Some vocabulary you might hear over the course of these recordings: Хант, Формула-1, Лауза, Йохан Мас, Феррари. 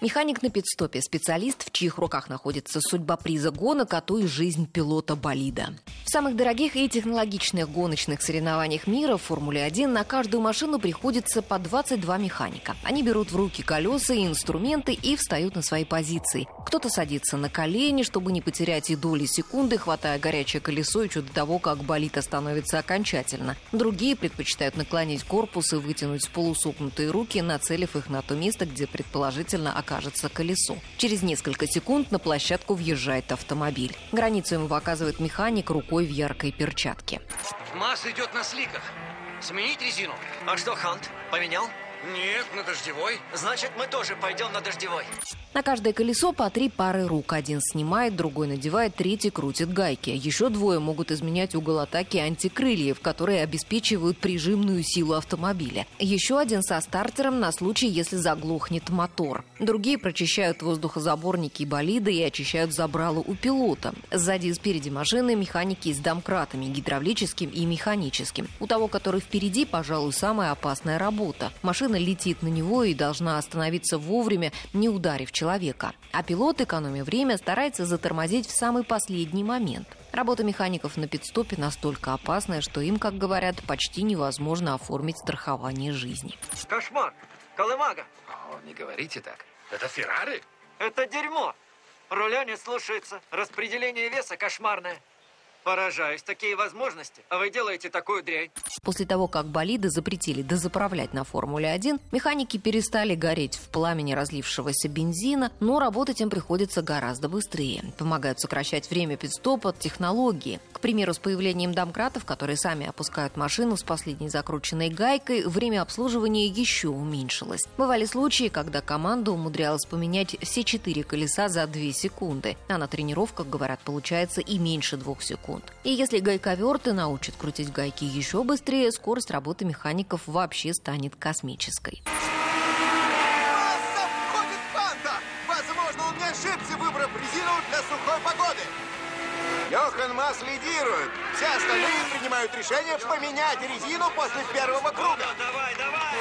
Механик на пидстопе, специалист, в чьих руках находится судьба приза гонок, а то и жизнь пилота-болида. В самых дорогих и технологичных гоночных соревнованиях мира в «Формуле-1» на каждую машину приходится по 22 механика. Они берут в руки колеса и инструменты и встают на свои позиции. Кто-то садится на колени, чтобы не потерять и доли секунды, хватая горячее колесо еще до того, как болид остановится окончательно. Другие предпочитают наклонить корпус и вытянуть полусогнутые руки, нацелив их на то место, где предположительно окажется колесо. Через несколько секунд на площадку въезжает автомобиль. Границу ему показывает механик рукой в яркой перчатке. Мас идет на сликах. Сменить резину? А что, Хант, поменял? Нет, на дождевой. Значит, мы тоже пойдем на дождевой. На каждое колесо по 3 пары рук. Один снимает, другой надевает, третий крутит гайки. Еще двое могут изменять угол атаки антикрыльев, которые обеспечивают прижимную силу автомобиля. Еще один со стартером на случай, если заглохнет мотор. Другие прочищают воздухозаборники и болиды и очищают забрало у пилота. Сзади и спереди машины механики с домкратами, гидравлическим и механическим. У того, который впереди, пожалуй, самая опасная работа. Машина летит на него и должна остановиться вовремя, не ударив человека. А пилот, экономя время, старается затормозить в самый последний момент. Работа механиков на пидстопе настолько опасная, что им, как говорят, почти невозможно оформить страхование жизни. Кошмар! Колымага! О, не говорите так. Это Феррари? Это дерьмо! Руля не слушается. Распределение веса кошмарное. Поражаюсь, такие возможности, а вы делаете такую дрянь. После того, как болиды запретили дозаправлять на «Формуле-1», механики перестали гореть в пламени разлившегося бензина, но работать им приходится гораздо быстрее. Помогают сокращать время пидстопа технологии. К примеру, с появлением домкратов, которые сами опускают машину с последней закрученной гайкой, время обслуживания еще уменьшилось. Бывали случаи, когда команда умудрялась поменять все 4 колеса за 2 секунды, а на тренировках, говорят, получается и меньше 2 секунд. И если гайковерты научат крутить гайки еще быстрее, скорость работы механиков вообще станет космической. Заходит Фанта! Возможно, он не ошибся, выбрав резину для сухой погоды. Йохан Мас лидирует. Все остальные принимают решение поменять резину после первого круга. Давай, давай!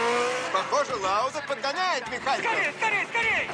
Похоже, Лауза подгоняет механиков. Скорее, скорее, скорее!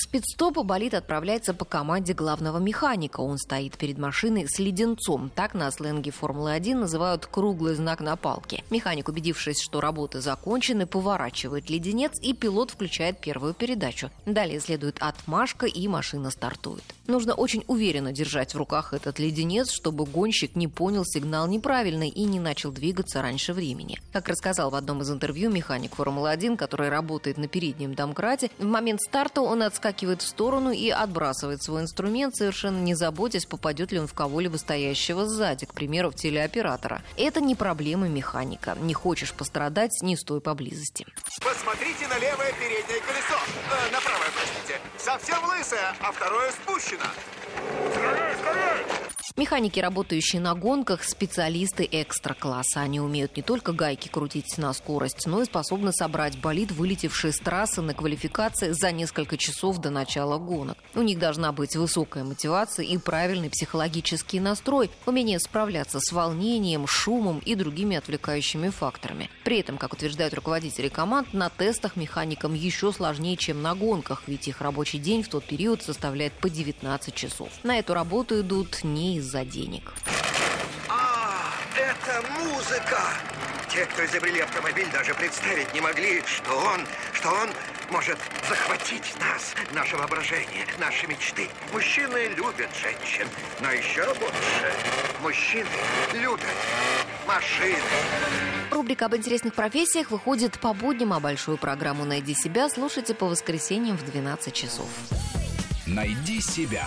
С пидстопа болид отправляется по команде главного механика. Он стоит перед машиной с леденцом. Так на сленге «Формулы-1» называют круглый знак на палке. Механик, убедившись, что работы закончены, поворачивает леденец, и пилот включает первую передачу. Далее следует отмашка, и машина стартует. Нужно очень уверенно держать в руках этот леденец, чтобы гонщик не понял сигнал неправильный и не начал двигаться раньше времени. Как рассказал в одном из интервью механик «Формулы-1», который работает на переднем домкрате, в момент старта он отскакивает в сторону и отбрасывает свой инструмент, совершенно не заботясь, попадет ли он в кого-либо стоящего сзади, к примеру, в телеоператора. Это не проблема механика. Не хочешь пострадать, не стой поблизости. Посмотрите на левое переднее колесо. На правое, простите. Совсем лысое, а второе спущено. Скорее, скорее! Механики, работающие на гонках, специалисты экстра-класса. Они умеют не только гайки крутить на скорость, но и способны собрать болид, вылетевший с трассы на квалификации за несколько часов до начала гонок. У них должна быть высокая мотивация и правильный психологический настрой, умение справляться с волнением, шумом и другими отвлекающими факторами. При этом, как утверждают руководители команд, на тестах механикам еще сложнее, чем на гонках, ведь их рабочий день в тот период составляет по 19 часов. На эту работу идут не из-за денег. Это музыка! Те, кто изобрели автомобиль, даже представить не могли, что он может захватить нас, наше воображение, наши мечты. Мужчины любят женщин, но еще больше мужчины любят машины. Рубрика об интересных профессиях выходит по будням, а большую программу «Найди себя» слушайте по воскресеньям в 12 часов. «Найди себя».